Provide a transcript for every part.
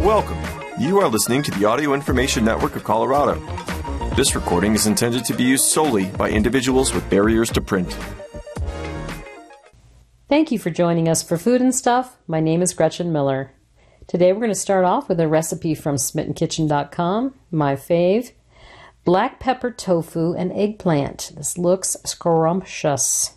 Welcome. You are listening to the Audio Information Network of Colorado. This recording is intended to be used solely by individuals with barriers to print. Thank you for joining us for Food and Stuff. My name is Gretchen Miller. Today we're going to start off with a recipe from smittenkitchen.com, my fave. Black pepper tofu and eggplant. This looks scrumptious.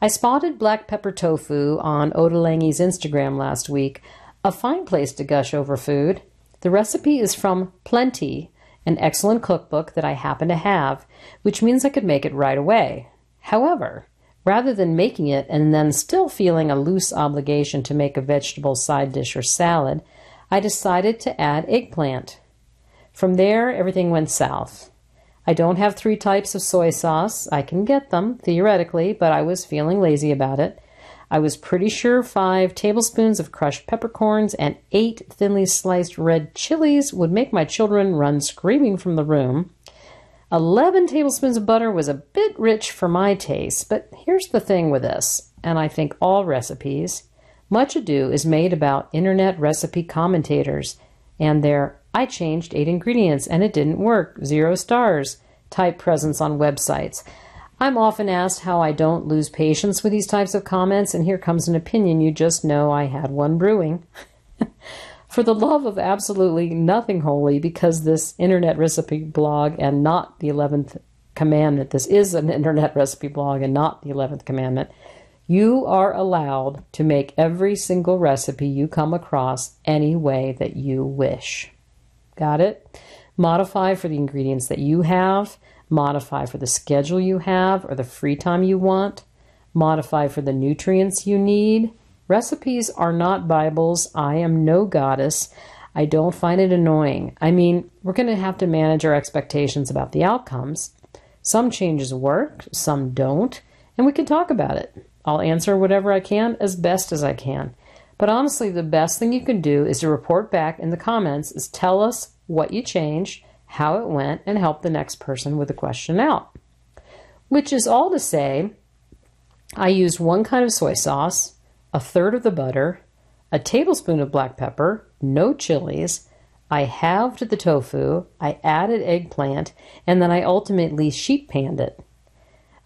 I spotted black pepper tofu on Oda Lange's Instagram last week, a fine place to gush over food. The recipe is from Plenty, an excellent cookbook that I happen to have, which means I could make it right away. However, rather than making it and then still feeling a loose obligation to make a vegetable side dish or salad, I decided to add eggplant. From there, everything went south. I don't have 3 types of soy sauce. I can get them, theoretically, but I was feeling lazy about it. I was pretty sure 5 tablespoons of crushed peppercorns and 8 thinly sliced red chilies would make my children run screaming from the room. 11 tablespoons of butter was a bit rich for my taste, but here's the thing with this, and I think all recipes. Much ado is made about internet recipe commentators and their "I changed 8 ingredients and it didn't work, 0 stars" type presence on websites. I'm often asked how I don't lose patience with these types of comments, and here comes an opinion you just know I had one brewing. For the love of absolutely nothing holy, because this internet recipe blog and not the 11th commandment, this is an internet recipe blog and not the 11th commandment, you are allowed to make every single recipe you come across any way that you wish. Got it? Modify for the ingredients that you have, modify for the schedule you have or the free time you want, modify for the nutrients you need. Recipes are not Bibles. I am no goddess. I don't find it annoying. I mean, we're going to have to manage our expectations about the outcomes. Some changes work, some don't, and we can talk about it. I'll answer whatever I can as best as I can. But honestly, the best thing you can do is to report back in the comments, is tell us what you changed, how it went, and help the next person with the question out. Which is all to say, I used 1 kind of soy sauce, 1/3 of the butter, a tablespoon of black pepper, no chilies, I halved the tofu, I added eggplant, and then I ultimately sheet panned it.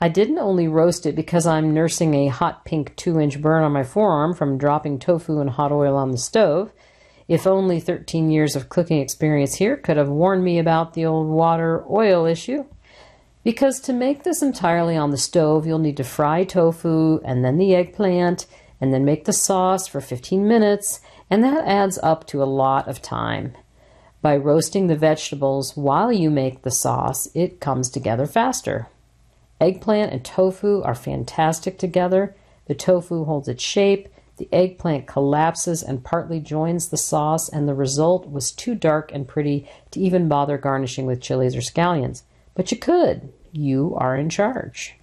I didn't only roast it because I'm nursing a hot pink 2-inch burn on my forearm from dropping tofu and hot oil on the stove. If only 13 years of cooking experience here could have warned me about the old water-oil issue. Because to make this entirely on the stove, you'll need to fry tofu and then the eggplant and then make the sauce for 15 minutes, and that adds up to a lot of time. By roasting the vegetables while you make the sauce, it comes together faster. Eggplant and tofu are fantastic together. The tofu holds its shape, the eggplant collapses and partly joins the sauce, and the result was too dark and pretty to even bother garnishing with chilies or scallions. But you could. You are in charge.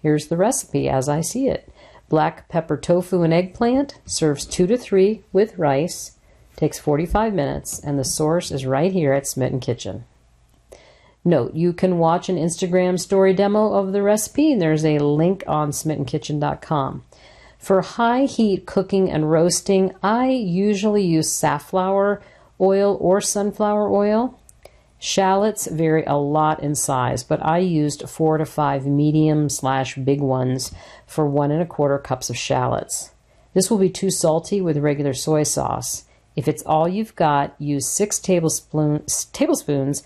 Here's the recipe as I see it. Black pepper tofu and eggplant, serves 2 to 3 with rice, takes 45 minutes, and the source is right here at Smitten Kitchen. Note, you can watch an Instagram story demo of the recipe. There's a link on smittenkitchen.com. For high heat cooking and roasting, I usually use safflower oil or sunflower oil. Shallots vary a lot in size, but I used 4 to 5 medium/big ones for 1 1/4 cups of shallots. This will be too salty with regular soy sauce. If it's all you've got, use 6 tablespoons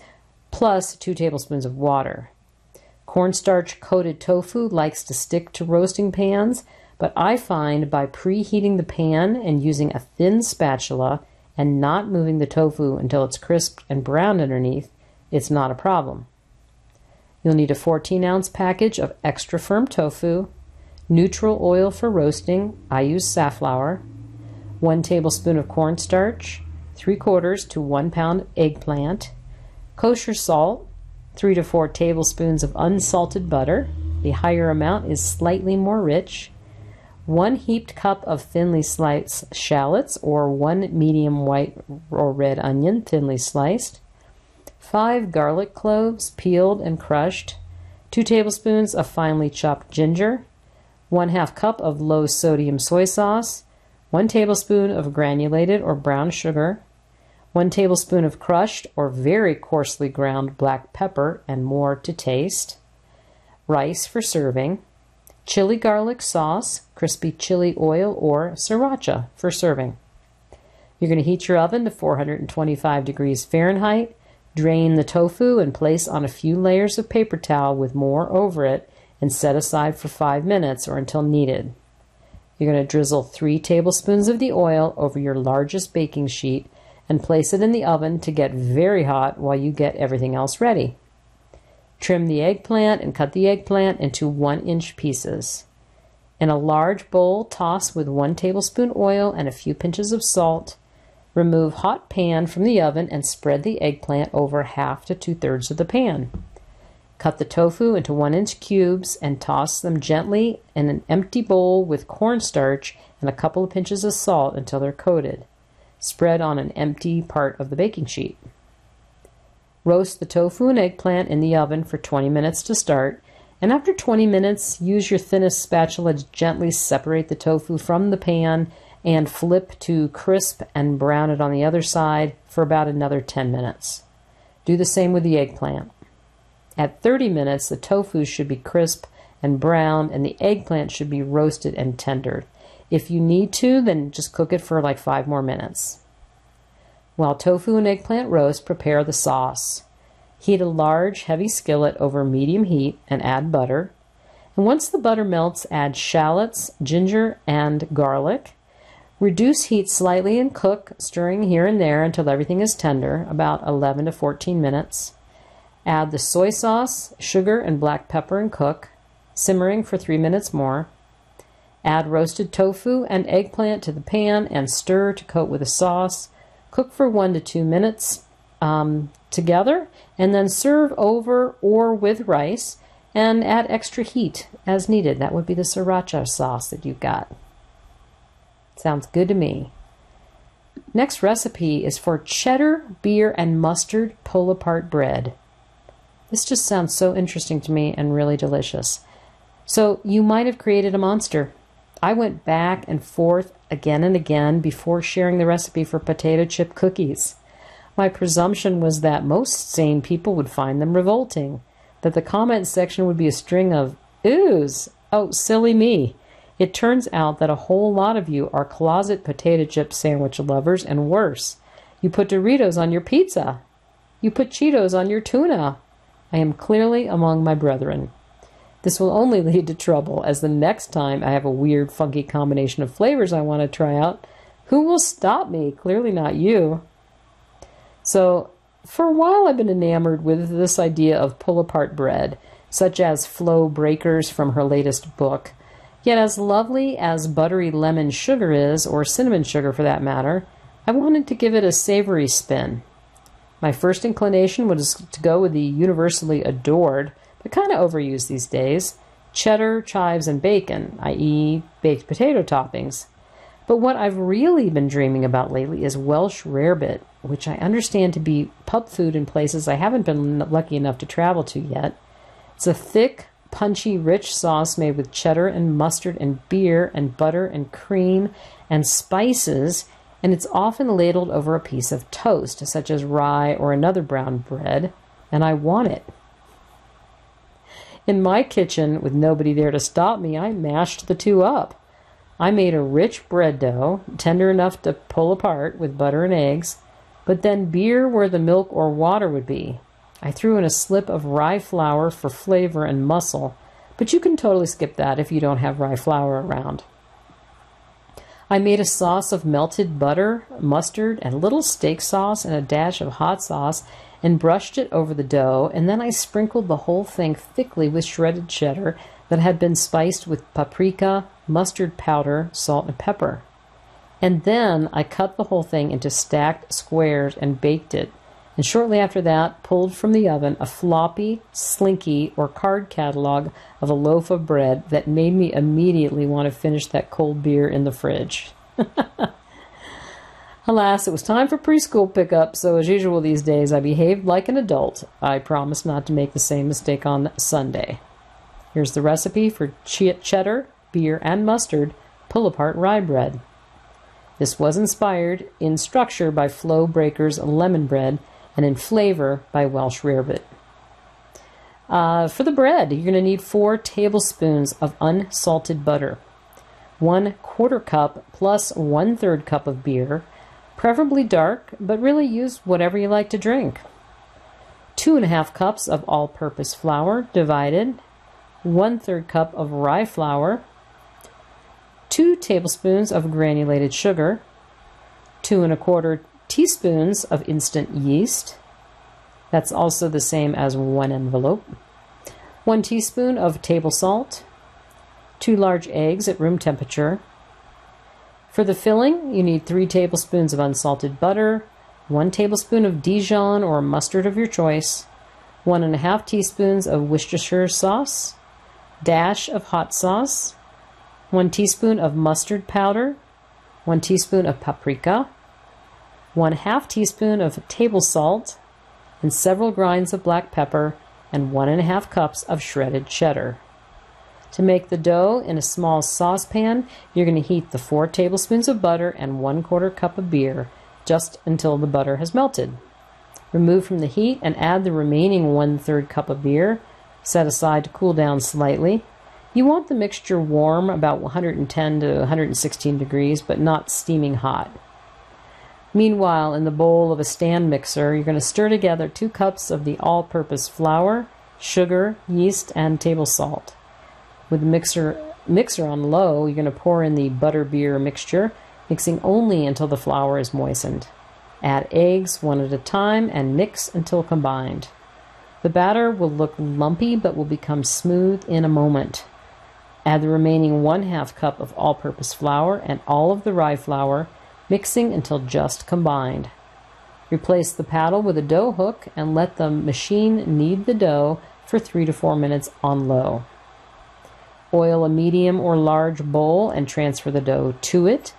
plus 2 tablespoons of water. Cornstarch-coated tofu likes to stick to roasting pans, but I find by preheating the pan and using a thin spatula and not moving the tofu until it's crisp and brown underneath, it's not a problem. You'll need a 14-ounce package of extra firm tofu, neutral oil for roasting, I use safflower, 1 tablespoon of cornstarch, 3/4 to 1 pound eggplant, kosher salt, 3 to 4 tablespoons of unsalted butter, the higher amount is slightly more rich, 1 heaped cup of thinly sliced shallots or 1 medium white or red onion thinly sliced, 5 garlic cloves peeled and crushed, 2 tablespoons of finely chopped ginger, 1/2 cup of low sodium soy sauce, 1 tablespoon of granulated or brown sugar, 1 tablespoon of crushed or very coarsely ground black pepper and more to taste, rice for serving, chili garlic sauce, crispy chili oil or sriracha for serving. You're going to heat your oven to 425 degrees Fahrenheit, drain the tofu and place on a few layers of paper towel with more over it and set aside for 5 minutes or until needed. You're going to drizzle 3 tablespoons of the oil over your largest baking sheet and place it in the oven to get very hot while you get everything else ready. Trim the eggplant and cut the eggplant into 1-inch pieces. In a large bowl, toss with 1 tablespoon oil and a few pinches of salt. Remove hot pan from the oven and spread the eggplant over half to 2/3 of the pan. Cut the tofu into 1-inch cubes and toss them gently in an empty bowl with cornstarch and a couple of pinches of salt until they're coated. Spread on an empty part of the baking sheet. Roast the tofu and eggplant in the oven for 20 minutes to start, and after 20 minutes, use your thinnest spatula to gently separate the tofu from the pan and flip to crisp and brown it on the other side for about another 10 minutes. Do the same with the eggplant. At 30 minutes, the tofu should be crisp and browned, and the eggplant should be roasted and tendered. If you need to, then just cook it for like 5 more minutes. While tofu and eggplant roast, prepare the sauce. Heat a large, heavy skillet over medium heat and add butter. And once the butter melts, add shallots, ginger, and garlic. Reduce heat slightly and cook, stirring here and there until everything is tender, about 11 to 14 minutes. Add the soy sauce, sugar, and black pepper and cook, simmering for 3 minutes more. Add roasted tofu and eggplant to the pan and stir to coat with the sauce. Cook for 1 to 2 minutes together and then serve over or with rice and add extra heat as needed. That would be the sriracha sauce that you've got. Sounds good to me. Next recipe is for cheddar, beer, and mustard pull-apart bread. This just sounds so interesting to me and really delicious. So you might have created a monster. I went back and forth again and again before sharing the recipe for potato chip cookies. My presumption was that most sane people would find them revolting, that the comment section would be a string of oohs, oh silly me. It turns out that a whole lot of you are closet potato chip sandwich lovers and worse. You put Doritos on your pizza. You put Cheetos on your tuna. I am clearly among my brethren. This will only lead to trouble, as the next time I have a weird, funky combination of flavors I want to try out, who will stop me? Clearly not you. So, for a while I've been enamored with this idea of pull-apart bread, such as Flow Breakers from her latest book. Yet as lovely as buttery lemon sugar is, or cinnamon sugar for that matter, I wanted to give it a savory spin. My first inclination was to go with the universally adored, but kind of overused these days, cheddar, chives, and bacon, i.e. baked potato toppings. But what I've really been dreaming about lately is Welsh rarebit, which I understand to be pub food in places I haven't been lucky enough to travel to yet. It's a thick, punchy, rich sauce made with cheddar and mustard and beer and butter and cream and spices, and it's often ladled over a piece of toast, such as rye or another brown bread, and I want it. In my kitchen, with nobody there to stop me, I mashed the two up. I made a rich bread dough, tender enough to pull apart with butter and eggs, but then beer where the milk or water would be. I threw in a slip of rye flour for flavor and muscle, but you can totally skip that if you don't have rye flour around. I made a sauce of melted butter, mustard, and little steak sauce and a dash of hot sauce, and brushed it over the dough, and then I sprinkled the whole thing thickly with shredded cheddar that had been spiced with paprika, mustard powder, salt, and pepper. And then I cut the whole thing into stacked squares and baked it, and shortly after that pulled from the oven a floppy, slinky, or card catalog of a loaf of bread that made me immediately want to finish that cold beer in the fridge. Alas, it was time for preschool pickup, so as usual these days, I behaved like an adult. I promise not to make the same mistake on Sunday. Here's the recipe for cheddar, beer, and mustard pull-apart rye bread. This was inspired in structure by Flow Breakers lemon bread and in flavor by Welsh rarebit. For the bread, you're going to need 4 tablespoons of unsalted butter, 1/4 cup plus 1/3 cup of beer, preferably dark, but really use whatever you like to drink. 2.5 cups of all-purpose flour divided, 1/3 cup of rye flour, 2 tablespoons of granulated sugar, 2 1/4 teaspoons of instant yeast, that's also the same as 1 envelope, 1 teaspoon of table salt, 2 large eggs at room temperature. For the filling, you need 3 tablespoons of unsalted butter, 1 tablespoon of Dijon or mustard of your choice, 1.5 teaspoons of Worcestershire sauce, dash of hot sauce, 1 teaspoon of mustard powder, 1 teaspoon of paprika, 1/2 teaspoon of table salt, and several grinds of black pepper, and 1.5 cups of shredded cheddar. To make the dough in a small saucepan, you're going to heat the 4 tablespoons of butter and 1/4 cup of beer just until the butter has melted. Remove from the heat and add the remaining 1/3 cup of beer, set aside to cool down slightly. You want the mixture warm, about 110 to 116 degrees, but not steaming hot. Meanwhile, in the bowl of a stand mixer, you're going to stir together 2 cups of the all-purpose flour, sugar, yeast, and table salt. With the mixer on low, you're going to pour in the butter-beer mixture, mixing only until the flour is moistened. Add eggs 1 at a time and mix until combined. The batter will look lumpy but will become smooth in a moment. Add the remaining 1/2 cup of all-purpose flour and all of the rye flour, mixing until just combined. Replace the paddle with a dough hook and let the machine knead the dough for 3 to 4 minutes on low. Oil a medium or large bowl and transfer the dough to it.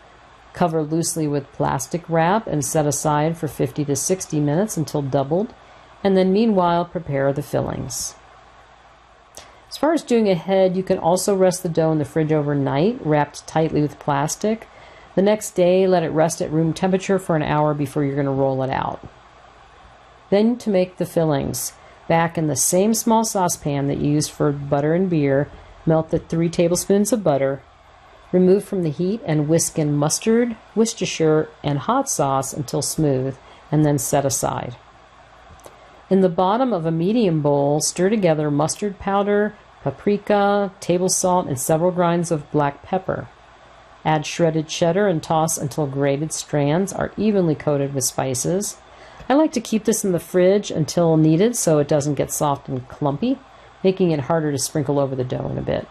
Cover loosely with plastic wrap and set aside for 50 to 60 minutes until doubled, and then meanwhile prepare the fillings. As far as doing ahead, you can also rest the dough in the fridge overnight, wrapped tightly with plastic. The next day, let it rest at room temperature for an hour before you're going to roll it out. Then to make the fillings, back in the same small saucepan that you used for butter and beer, melt the 3 tablespoons of butter, remove from the heat and whisk in mustard, Worcestershire, and hot sauce until smooth, and then set aside. In the bottom of a medium bowl, stir together mustard powder, paprika, table salt, and several grinds of black pepper. Add shredded cheddar and toss until grated strands are evenly coated with spices. I like to keep this in the fridge until needed so it doesn't get soft and clumpy, making it harder to sprinkle over the dough in a bit.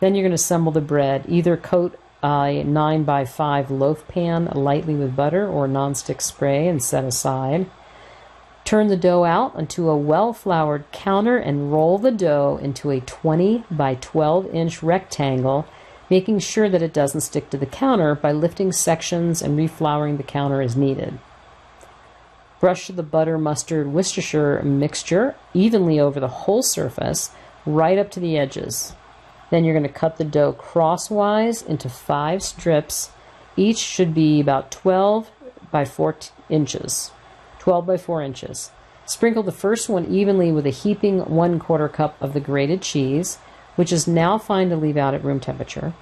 Then you're going to assemble the bread. Either coat a 9x5 loaf pan lightly with butter or nonstick spray and set aside. Turn the dough out onto a well-floured counter and roll the dough into a 20 by 12-inch rectangle, making sure that it doesn't stick to the counter by lifting sections and reflouring the counter as needed. Brush the butter, mustard, Worcestershire mixture evenly over the whole surface, right up to the edges. Then you're going to cut the dough crosswise into 5 strips. Each should be about 12 by 4 inches. Sprinkle the first one evenly with a heaping 1/4 cup of the grated cheese, which is now fine to leave out at room temperature.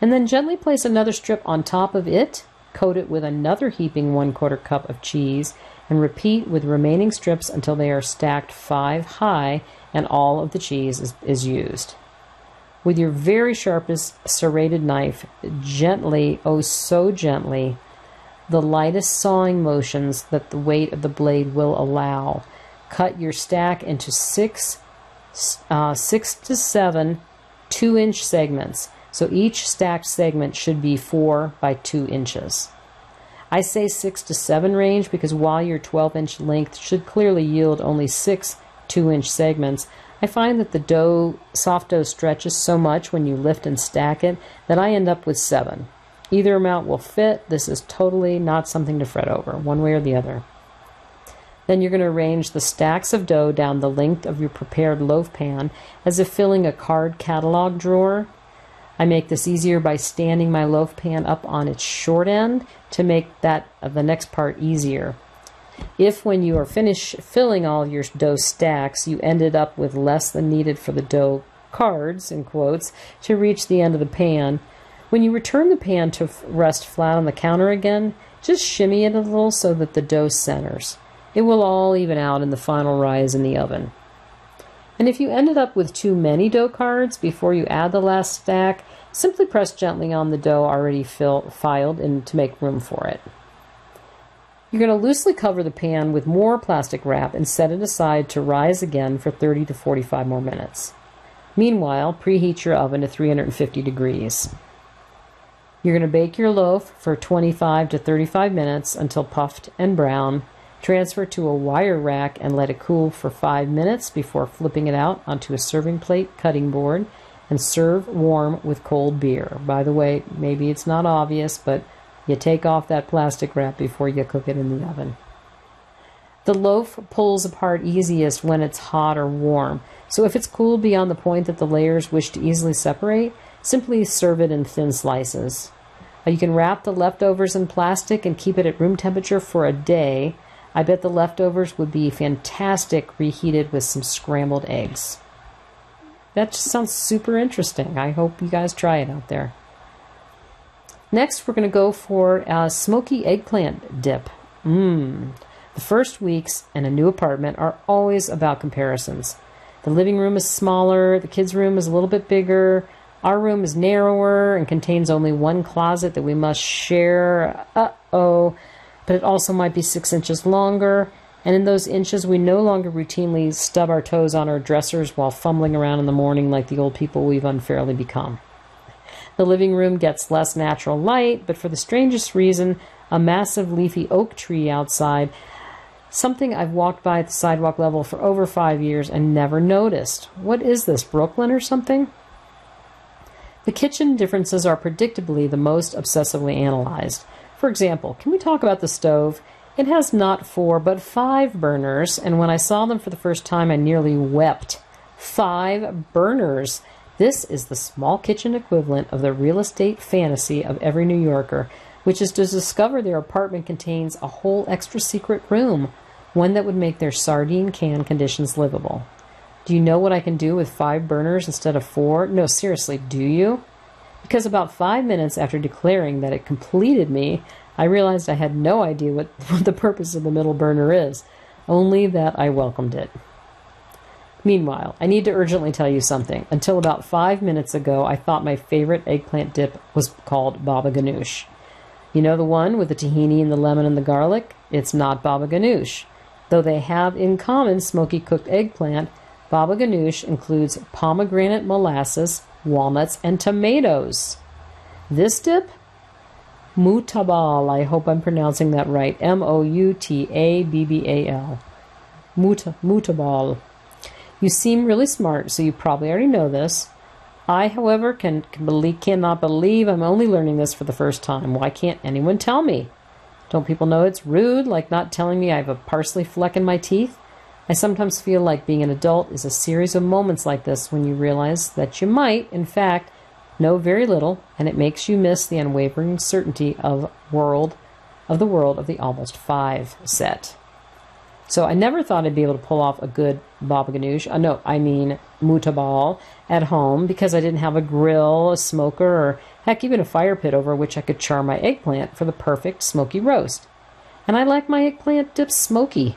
And then gently place another strip on top of it, coat it with another heaping 1/4 cup of cheese, and repeat with remaining strips until they are stacked 5 high and all of the cheese is used. With your very sharpest serrated knife, gently, oh so gently, the lightest sawing motions that the weight of the blade will allow. Cut your stack into six to seven 2-inch segments, so each stacked segment should be 4 by 2 inches. I say 6 to 7 range because while your 12-inch length should clearly yield only 6 2-inch segments, I find that the dough, soft dough, stretches so much when you lift and stack it that I end up with 7. Either amount will fit. This is totally not something to fret over, one way or the other. Then you're going to arrange the stacks of dough down the length of your prepared loaf pan as if filling a card catalog drawer. I make this easier by standing my loaf pan up on its short end to make that of the next part easier. If when you are finished filling all your dough stacks, you ended up with less than needed for the dough cards, in quotes, to reach the end of the pan, when you return the pan to rest flat on the counter again, just shimmy it a little so that the dough centers. It will all even out in the final rise in the oven. And if you ended up with too many dough cards before you add the last stack, simply press gently on the dough already filed and to make room for it. You're going to loosely cover the pan with more plastic wrap and set it aside to rise again for 30 to 45 more minutes. Meanwhile, preheat your oven to 350 degrees. You're going to bake your loaf for 25 to 35 minutes until puffed and brown. Transfer to a wire rack and let it cool for 5 minutes before flipping it out onto a serving plate cutting board, and serve warm with cold beer. By the way, maybe it's not obvious, but you take off that plastic wrap before you cook it in the oven. The loaf pulls apart easiest when it's hot or warm, so if it's cooled beyond the point that the layers wish to easily separate, simply serve it in thin slices. You can wrap the leftovers in plastic and keep it at room temperature for a day. I bet the leftovers would be fantastic reheated with some scrambled eggs. That just sounds super interesting. I hope you guys try it out there. Next, we're going to go for a smoky eggplant dip. The first weeks in a new apartment are always about comparisons. The living room is smaller, the kids' room is a little bit bigger, our room is narrower and contains only one closet that we must share. But it also might be 6 inches longer, and in those inches we no longer routinely stub our toes on our dressers while fumbling around in the morning like the old people we've unfairly become. The living room gets less natural light, but for the strangest reason, a massive leafy oak tree outside, something I've walked by at the sidewalk level for over 5 years and never noticed. What is this, Brooklyn or something? The kitchen differences are predictably the most obsessively analyzed. For example, can we talk about the stove? It has not 4, but 5 burners, and when I saw them for the first time, I nearly wept. 5 burners! This is the small kitchen equivalent of the real estate fantasy of every New Yorker, which is to discover their apartment contains a whole extra secret room, one that would make their sardine can conditions livable. Do you know what I can do with 5 burners instead of 4? No, seriously, do you? Because about 5 minutes after declaring that it completed me, I realized I had no idea what the purpose of the middle burner is, only that I welcomed it. Meanwhile, I need to urgently tell you something. Until about 5 minutes ago, I thought my favorite eggplant dip was called baba ganoush. You know, the one with the tahini and the lemon and the garlic? It's not baba ganoush. Though they have in common smoky cooked eggplant, baba ganoush includes pomegranate molasses, walnuts, and tomatoes. This dip? Mutabal. I hope I'm pronouncing that right. M-O-U-T-A-B-B-A-L. Mutabal. You seem really smart, so you probably already know this. I, however, cannot believe I'm only learning this for the first time. Why can't anyone tell me? Don't people know it's rude, like not telling me I have a parsley fleck in my teeth? I sometimes feel like being an adult is a series of moments like this when you realize that you might, in fact, know very little, and it makes you miss the unwavering certainty of the world of the almost 5 set. So I never thought I'd be able to pull off a good baba ganoush, mutabal, at home because I didn't have a grill, a smoker, or heck, even a fire pit over which I could char my eggplant for the perfect smoky roast. And I like my eggplant dip smoky.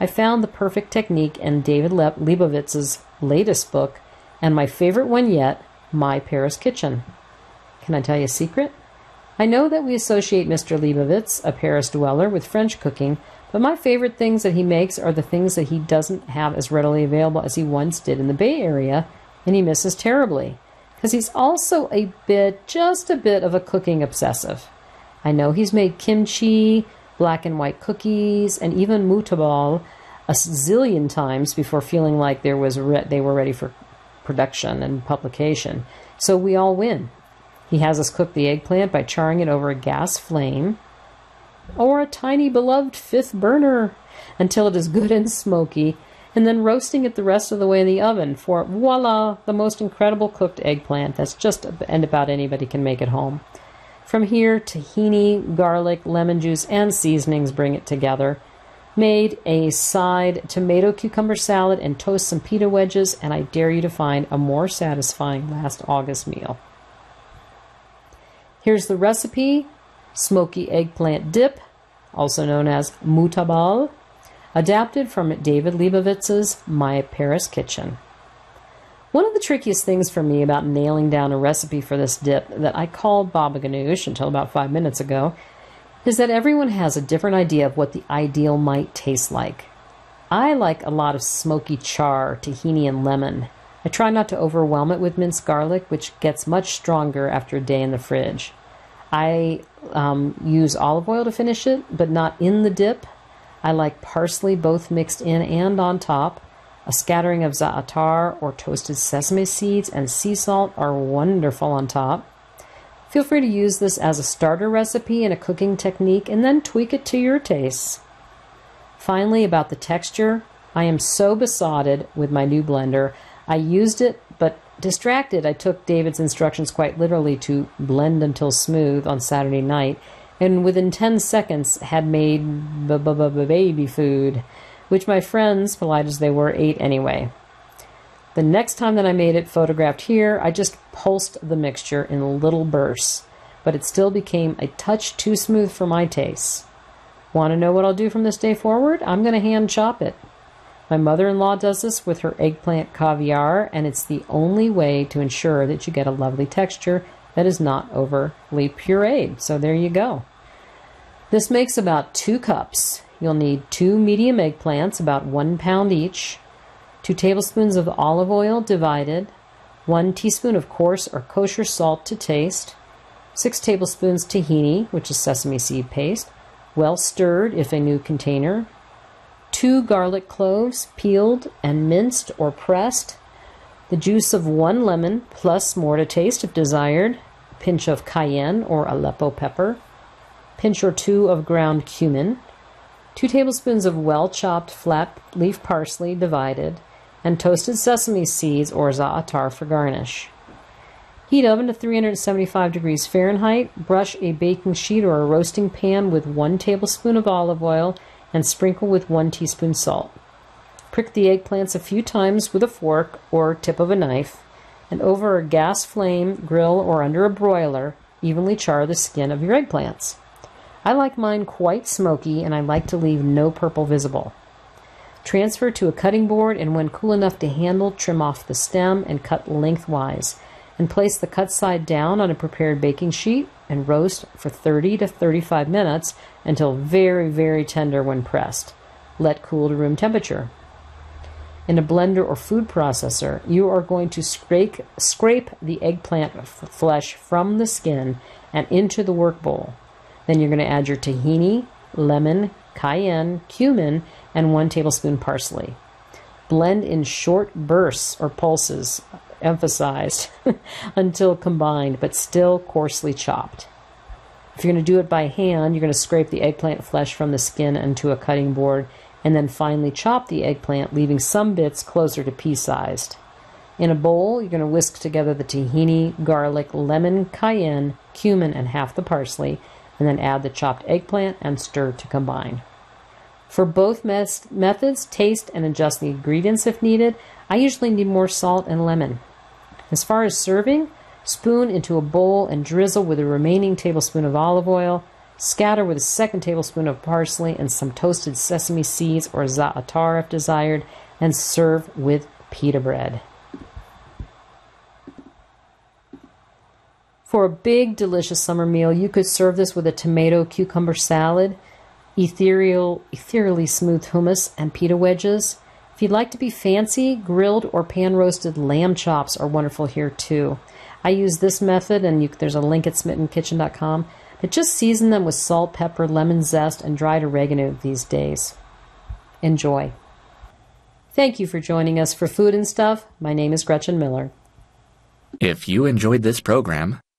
I found the perfect technique in David Leibovitz's latest book, and my favorite one yet, My Paris Kitchen. Can I tell you a secret? I know that we associate Mr. Leibovitz, a Paris dweller, with French cooking, but my favorite things that he makes are the things that he doesn't have as readily available as he once did in the Bay Area, and he misses terribly, because he's also just a bit of a cooking obsessive. I know he's made kimchi, black and white cookies, and even mutabal a zillion times before feeling like they were ready for production and publication. So we all win. He has us cook the eggplant by charring it over a gas flame or a tiny beloved 5th burner until it is good and smoky and then roasting it the rest of the way in the oven for, voila, the most incredible cooked eggplant that's just and about anybody can make at home. From here, tahini, garlic, lemon juice, and seasonings bring it together. Made a side tomato cucumber salad and toast some pita wedges, and I dare you to find a more satisfying last August meal. Here's the recipe. Smoky eggplant dip, also known as mutabal, adapted from David Leibovitz's My Paris Kitchen. One of the trickiest things for me about nailing down a recipe for this dip that I called baba ganoush until about 5 minutes ago is that everyone has a different idea of what the ideal might taste like. I like a lot of smoky char, tahini, and lemon. I try not to overwhelm it with minced garlic, which gets much stronger after a day in the fridge. I use olive oil to finish it, but not in the dip. I like parsley both mixed in and on top. A scattering of za'atar or toasted sesame seeds and sea salt are wonderful on top. Feel free to use this as a starter recipe and a cooking technique, and then tweak it to your tastes. Finally, about the texture, I am so besotted with my new blender. I used it, but distracted, I took David's instructions quite literally to blend until smooth on Saturday night, and within 10 seconds had made baby food, which my friends, polite as they were, ate anyway. The next time that I made it, photographed here, I just pulsed the mixture in little bursts, but it still became a touch too smooth for my tastes. Want to know what I'll do from this day forward? I'm going to hand chop it. My mother-in-law does this with her eggplant caviar, and it's the only way to ensure that you get a lovely texture that is not overly pureed. So there you go. This makes about 2 cups. You'll need 2 medium eggplants, about 1 pound each, 2 tablespoons of olive oil divided, 1 teaspoon of coarse or kosher salt to taste, 6 tablespoons tahini, which is sesame seed paste, well stirred if a new container, 2 garlic cloves, peeled and minced or pressed, the juice of 1 lemon, plus more to taste if desired, a pinch of cayenne or Aleppo pepper, a pinch or 2 of ground cumin, 2 tablespoons of well-chopped flat leaf parsley divided, and toasted sesame seeds or za'atar for garnish. Heat oven to 375 degrees Fahrenheit, brush a baking sheet or a roasting pan with 1 tablespoon of olive oil and sprinkle with 1 teaspoon salt. Prick the eggplants a few times with a fork or tip of a knife, and over a gas flame, grill, or under a broiler, evenly char the skin of your eggplants. I like mine quite smoky, and I like to leave no purple visible. Transfer to a cutting board, and when cool enough to handle, trim off the stem and cut lengthwise, and place the cut side down on a prepared baking sheet and roast for 30 to 35 minutes until very, very tender when pressed. Let cool to room temperature. In a blender or food processor, you are going to scrape the eggplant flesh from the skin and into the work bowl. Then you're going to add your tahini, lemon, cayenne, cumin, and 1 tablespoon parsley. Blend in short bursts or pulses, emphasized, until combined, but still coarsely chopped. If you're going to do it by hand, you're going to scrape the eggplant flesh from the skin onto a cutting board, and then finely chop the eggplant, leaving some bits closer to pea-sized. In a bowl, you're going to whisk together the tahini, garlic, lemon, cayenne, cumin, and half the parsley, and then add the chopped eggplant and stir to combine. For both methods, taste and adjust the ingredients if needed. I usually need more salt and lemon. As far as serving, spoon into a bowl and drizzle with a remaining tablespoon of olive oil, scatter with a 2nd tablespoon of parsley and some toasted sesame seeds or za'atar if desired, and serve with pita bread. For a big, delicious summer meal, you could serve this with a tomato cucumber salad, ethereally smooth hummus, and pita wedges. If you'd like to be fancy, grilled or pan-roasted lamb chops are wonderful here too. I use this method, and there's a link at smittenkitchen.com, but just season them with salt, pepper, lemon zest, and dried oregano these days. Enjoy. Thank you for joining us for Food and Stuff. My name is Gretchen Miller. If you enjoyed this program,